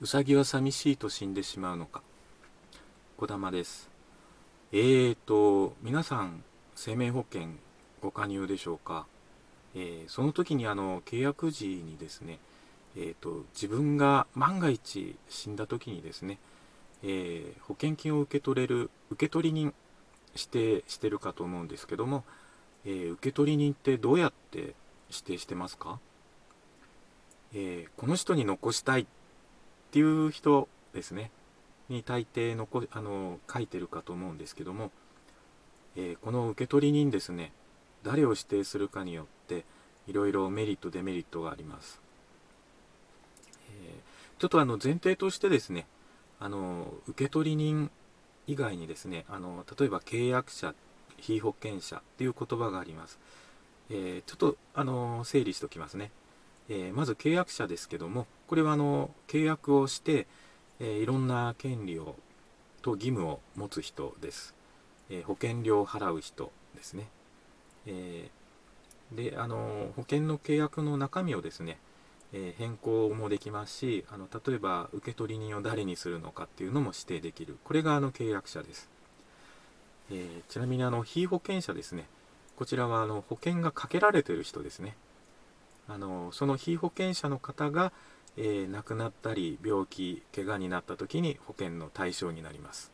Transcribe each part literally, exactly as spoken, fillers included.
うさぎは寂しいと死んでしまうのか。小玉です。えーと、皆さん、生命保険ご加入でしょうか。えー、その時にあの契約時にですね、えーと、自分が万が一死んだ時にですね、えー、保険金を受け取れる受取人指定してるかと思うんですけども、えー、受取人ってどうやって指定してますか。えー、この人に残したいっていう人ですねに大抵のこあの書いてるかと思うんですけども、えー、この受取人ですね、誰を指定するかによっていろいろメリットデメリットがあります。えー、ちょっとあの前提としてですね、あの受取人以外にですね、あの例えば契約者、被保険者っていう言葉があります。えー、ちょっとあの整理しておきますね。えー、まず契約者ですけども、これはあの契約をして、えー、いろんな権利をと義務を持つ人です。えー、保険料を払う人ですね。えー、であの保険の契約の中身をですね、えー、変更もできますし、あの例えば受取人を誰にするのかっていうのも指定できる。これがあの契約者です。えー、ちなみにあの被保険者ですね、こちらはあの保険がかけられている人ですね。あのその被保険者の方が、えー、亡くなったり病気、怪我になった時に保険の対象になります。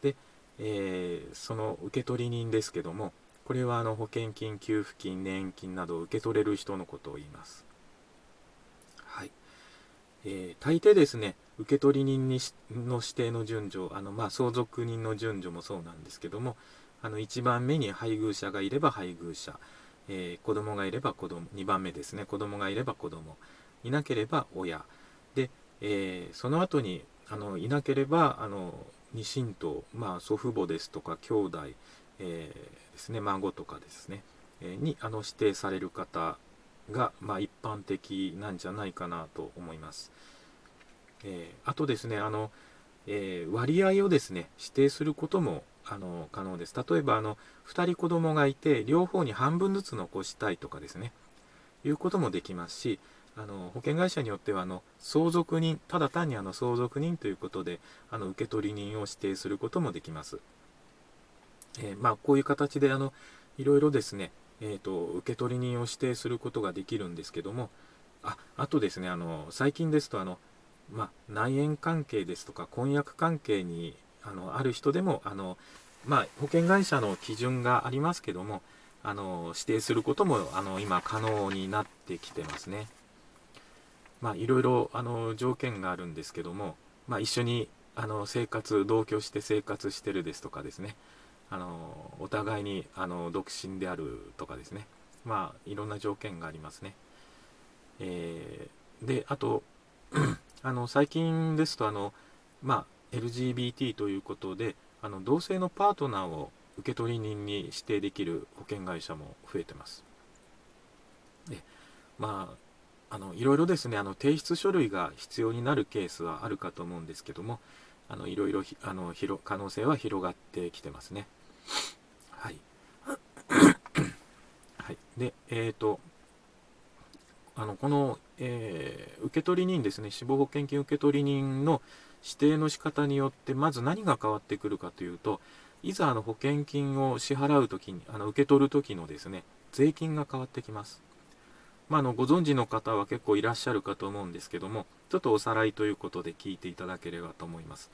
で、えー、その受取人ですけども、これはあの保険金、給付金、年金などを受け取れる人のことを言います。はい。えー、大抵ですね、受取人にしの指定の順序、あのまあ、相続人の順序もそうなんですけども、あのいちばんめに配偶者がいれば配偶者、えー、子供がいれば子供、にばんめですね、子供がいれば子供、いなければ親で、えー、その後にあのいなければあの二親等、まあ、祖父母ですとか兄弟、えー、ですね、孫とかですね、えー、にあの指定される方が、まあ、一般的なんじゃないかなと思います。えー、あとですね、あの、えー、割合をですね指定することもあの可能です。例えばあのふたり子供がいて両方に半分ずつ残したいとかですね、いうこともできますし、あの保険会社によってはあの相続人、ただ単にあの相続人ということであの受取人を指定することもできます。えー、まあ、こういう形であのいろいろですね、えーと、受取人を指定することができるんですけども、 あ, あとですねあの最近ですとあの、まあ、内縁関係ですとか婚約関係にあのある人でもあの、まあ、保険会社の基準がありますけども、あの指定することもあの今可能になってきてますね。まあ、いろいろあの条件があるんですけども、まあ、一緒にあの生活同居して生活してるですとかですね、あのお互いにあの独身であるとかですね、まあいろんな条件がありますね。えー、であとあの最近ですとあの、まあ、エルジービーティー ということであの同性のパートナーを受取人に指定できる保険会社も増えてます。で、まあ、あのいろいろですねあの提出書類が必要になるケースはあるかと思うんですけども、あのいろいろあの広可能性は広がってきてますね。はいはい。で、えっとあのこの、えー、受取人ですね、死亡保険金受取人の指定の仕方によってまず何が変わってくるかというと、いざあの保険金を支払うときにあの受け取るときのですね税金が変わってきます。まあ、あのご存知の方は結構いらっしゃるかと思うんですけども、ちょっとおさらいということで聞いていただければと思います。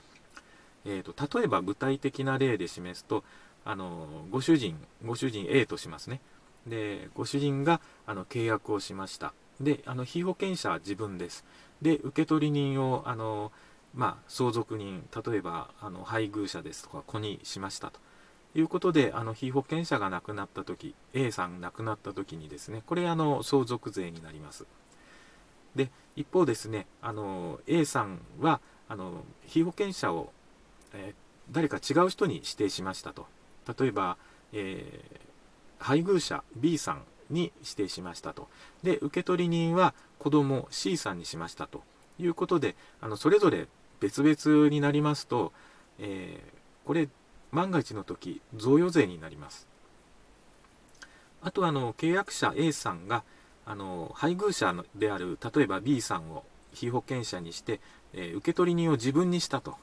えー、と例えば具体的な例で示すと、あのご主人ご主人 A としますね。でご主人があの契約をしました。であの被保険者は自分です。で受取人をあの、まあ、相続人、例えばあの配偶者ですとか子にしましたということで、あの被保険者が亡くなった時、 A さん亡くなった時にですね、これあの相続税になります。で一方ですね、あの A さんはあの被保険者を、えー、誰か違う人に指定しましたと。例えば、えー、配偶者 B さんに指定しましたと。で受取人は子供 C さんにしましたということで、あのそれぞれ別々になりますと、えー、これ万が一の時贈与税になります。あとあの契約者 A さんがあの配偶者である例えば B さんを被保険者にして、えー、受取人を自分にしたと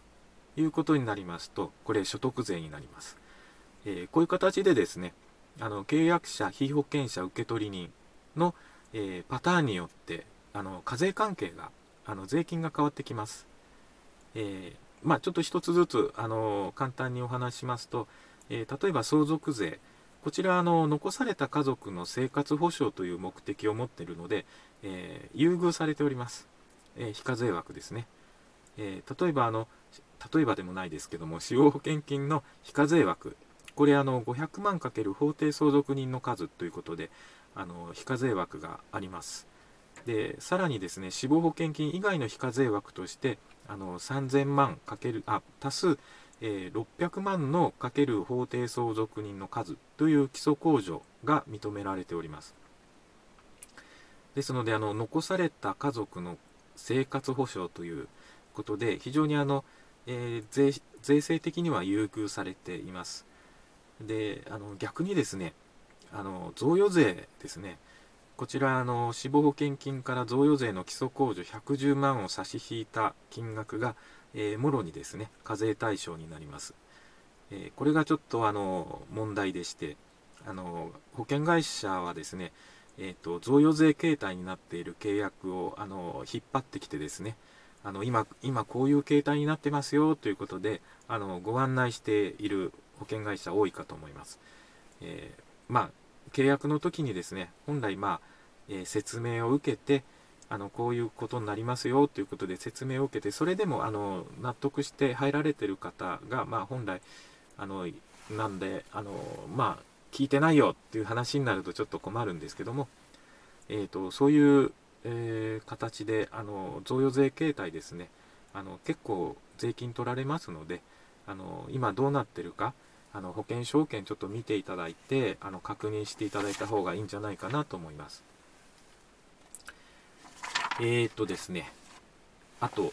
いうことになりますと、これ所得税になります。えー、こういう形でですね、あの契約者、被保険者、受取人の、えー、パターンによってあの課税関係が、あの税金が変わってきます。えーまあ、ちょっと一つずつあの簡単にお話ししますと、えー、例えば相続税、こちらあの残された家族の生活保障という目的を持っているので、えー、優遇されております。えー、非課税枠ですね。えー、例えばあの例えばでもないですけども、使用保険金の非課税枠、これあのごひゃくまんかける法定相続人の数ということで、あの非課税枠があります。でさらにですね、死亡保険金以外の非課税枠として、あのさんぜんまんかけるあ足す、えー、ろっぴゃくまんのかける法定相続人の数という基礎控除が認められております。ですのであの残された家族の生活保障ということで、非常にあの、えー、税、税制的には優遇されています。であの逆にですね、あの贈与税ですね、こちらあの死亡保険金から贈与税の基礎控除ひゃくじゅうまんを差し引いた金額が、えー、もろにですね課税対象になります。えー、これがちょっとあの問題でして、あの保険会社はですね、えーと、贈与税形態になっている契約をあの引っ張ってきてですね、あの 今, 今こういう形態になってますよということであのご案内している保険会社多いかと思います。えー、まあ契約の時にですね、本来、まあえー、説明を受けてあのこういうことになりますよということで説明を受けて、それでもあの納得して入られている方が、まあ、本来あのなんであの、まあ、聞いてないよっていう話になるとちょっと困るんですけども、えーと、そういう、えー、形であの贈与税形態ですね、あの結構税金取られますので、あの今どうなってるか、あの保険証券ちょっと見ていただいて、あの確認していただいた方がいいんじゃないかなと思います。えー、っとですねあと、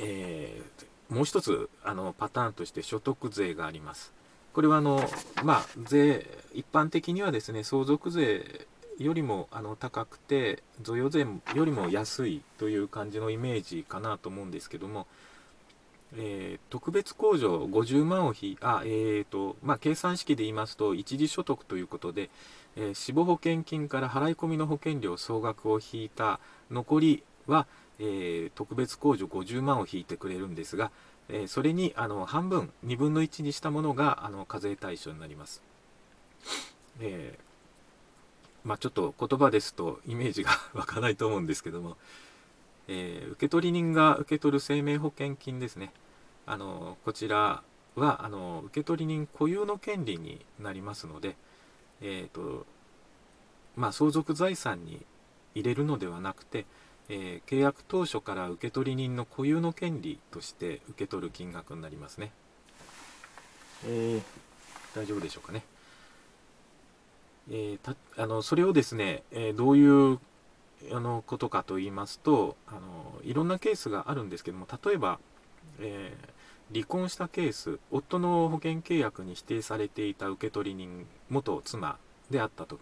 えー、もう一つあのパターンとして所得税があります。これはあの、まあ、税一般的にはですね、相続税よりもあの高くて贈与税よりも安いという感じのイメージかなと思うんですけども、えー、特別控除ごじゅうまんをひあ、えーとまあ、計算式で言いますと一時所得ということで、えー、死亡保険金から払い込みの保険料総額を引いた残りは、えー、特別控除ごじゅうまんを引いてくれるんですが、えー、それにあの半分にぶんのいちにしたものがあの課税対象になります。えーまあ、ちょっと言葉ですとイメージが湧かないと思うんですけども、えー、受取人が受け取る生命保険金ですね、あのこちらはあの受取人固有の権利になりますので、えーとまあ、相続財産に入れるのではなくて、えー、契約当初から受取人の固有の権利として受け取る金額になりますね。えー、大丈夫でしょうかね。えー、たあのそれをですね、えー、どういうあのことかと言いますと、あのいろんなケースがあるんですけども、例えばえー、離婚したケース、夫の保険契約に指定されていた受取人、元妻であったと。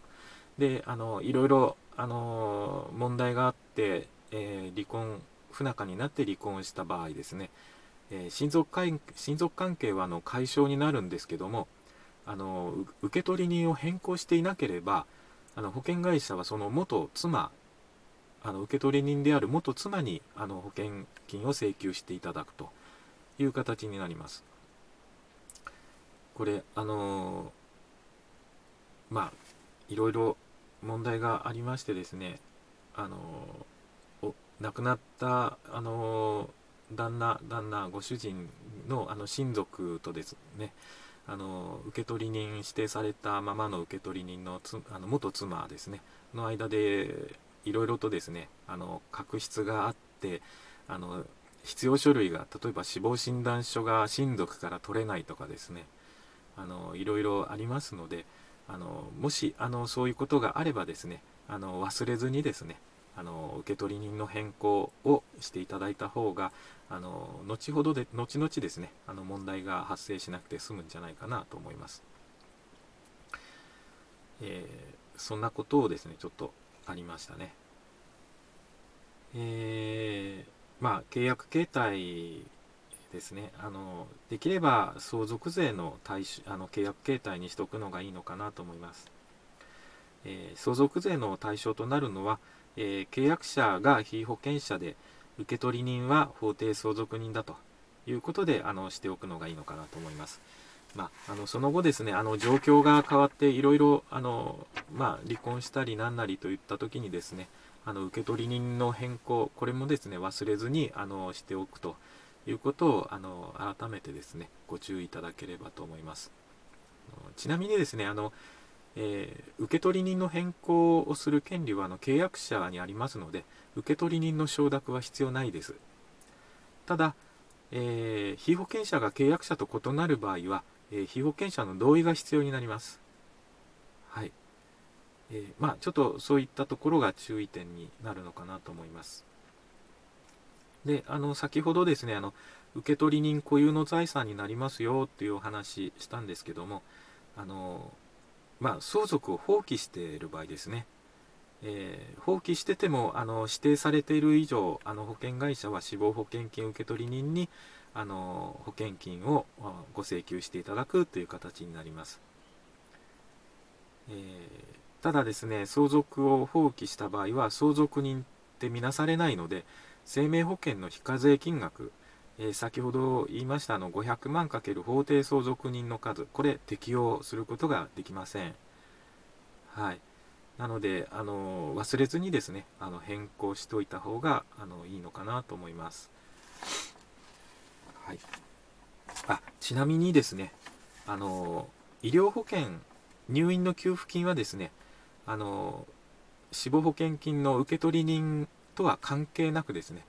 であのいろいろあの問題があって、えー、離婚不仲になって離婚した場合ですね、えー、親族関、親族関係はあの解消になるんですけども、あの受取人を変更していなければ、あの保険会社はその元妻、あの受取人である元妻にあの保険金を請求していただくという形になります。これあのー、まあいろいろ問題がありましてですね、あのー、お亡くなったあのー、旦那旦那ご主人のあの親族とですね、あのー、受取人指定されたままの受取人のつあの元妻ですねの間でいろいろとですね、あの確執があって、あの必要書類が、例えば死亡診断書が親族から取れないとかですね、あのいろいろありますので、あのもしあのそういうことがあればですね、あの忘れずにですね、あの受取人の変更をしていただいた方が、あの後ほどで後々ですね、あの問題が発生しなくて済むんじゃないかなと思います。えー、そんなことをですねちょっとありましたね。えーまあ、契約形態ですね。あのできれば相続税の対象あの契約形態にしておくのがいいのかなと思います。えー、相続税の対象となるのは、えー、契約者が被保険者で受取人は法定相続人だということであのしておくのがいいのかなと思います。まあ、あのその後ですね、あの状況が変わっていろいろあの、まあ、離婚したりなんなりといったときにですね、あの受取人の変更、これもですね忘れずにあのしておくということをあの改めてですねご注意いただければと思います。ちなみにですねあの、えー、受取人の変更をする権利はあの契約者にありますので、受取人の承諾は必要ないです。ただ、えー、被保険者が契約者と異なる場合は、えー、被保険者の同意が必要になります。はい。えーまあ、ちょっとそういったところが注意点になるのかなと思います。であの先ほどですねあの受取人固有の財産になりますよというお話したんですけども、あの、まあ、相続を放棄している場合ですね、えー、放棄しててもあの指定されている以上、あの保険会社は死亡保険金受取人にあの保険金をご請求していただくという形になります。えーただですね、相続を放棄した場合は相続人って見なされないので、生命保険の非課税金額、えー、先ほど言いましたあのごひゃくまんかける法定相続人の数、これ適用することができません。はい。なのであの忘れずにですねあの変更しておいた方があのいいのかなと思います。はい。あ、ちなみにですねあの医療保険入院の給付金はですねあの死亡保険金の受取人とは関係なくですね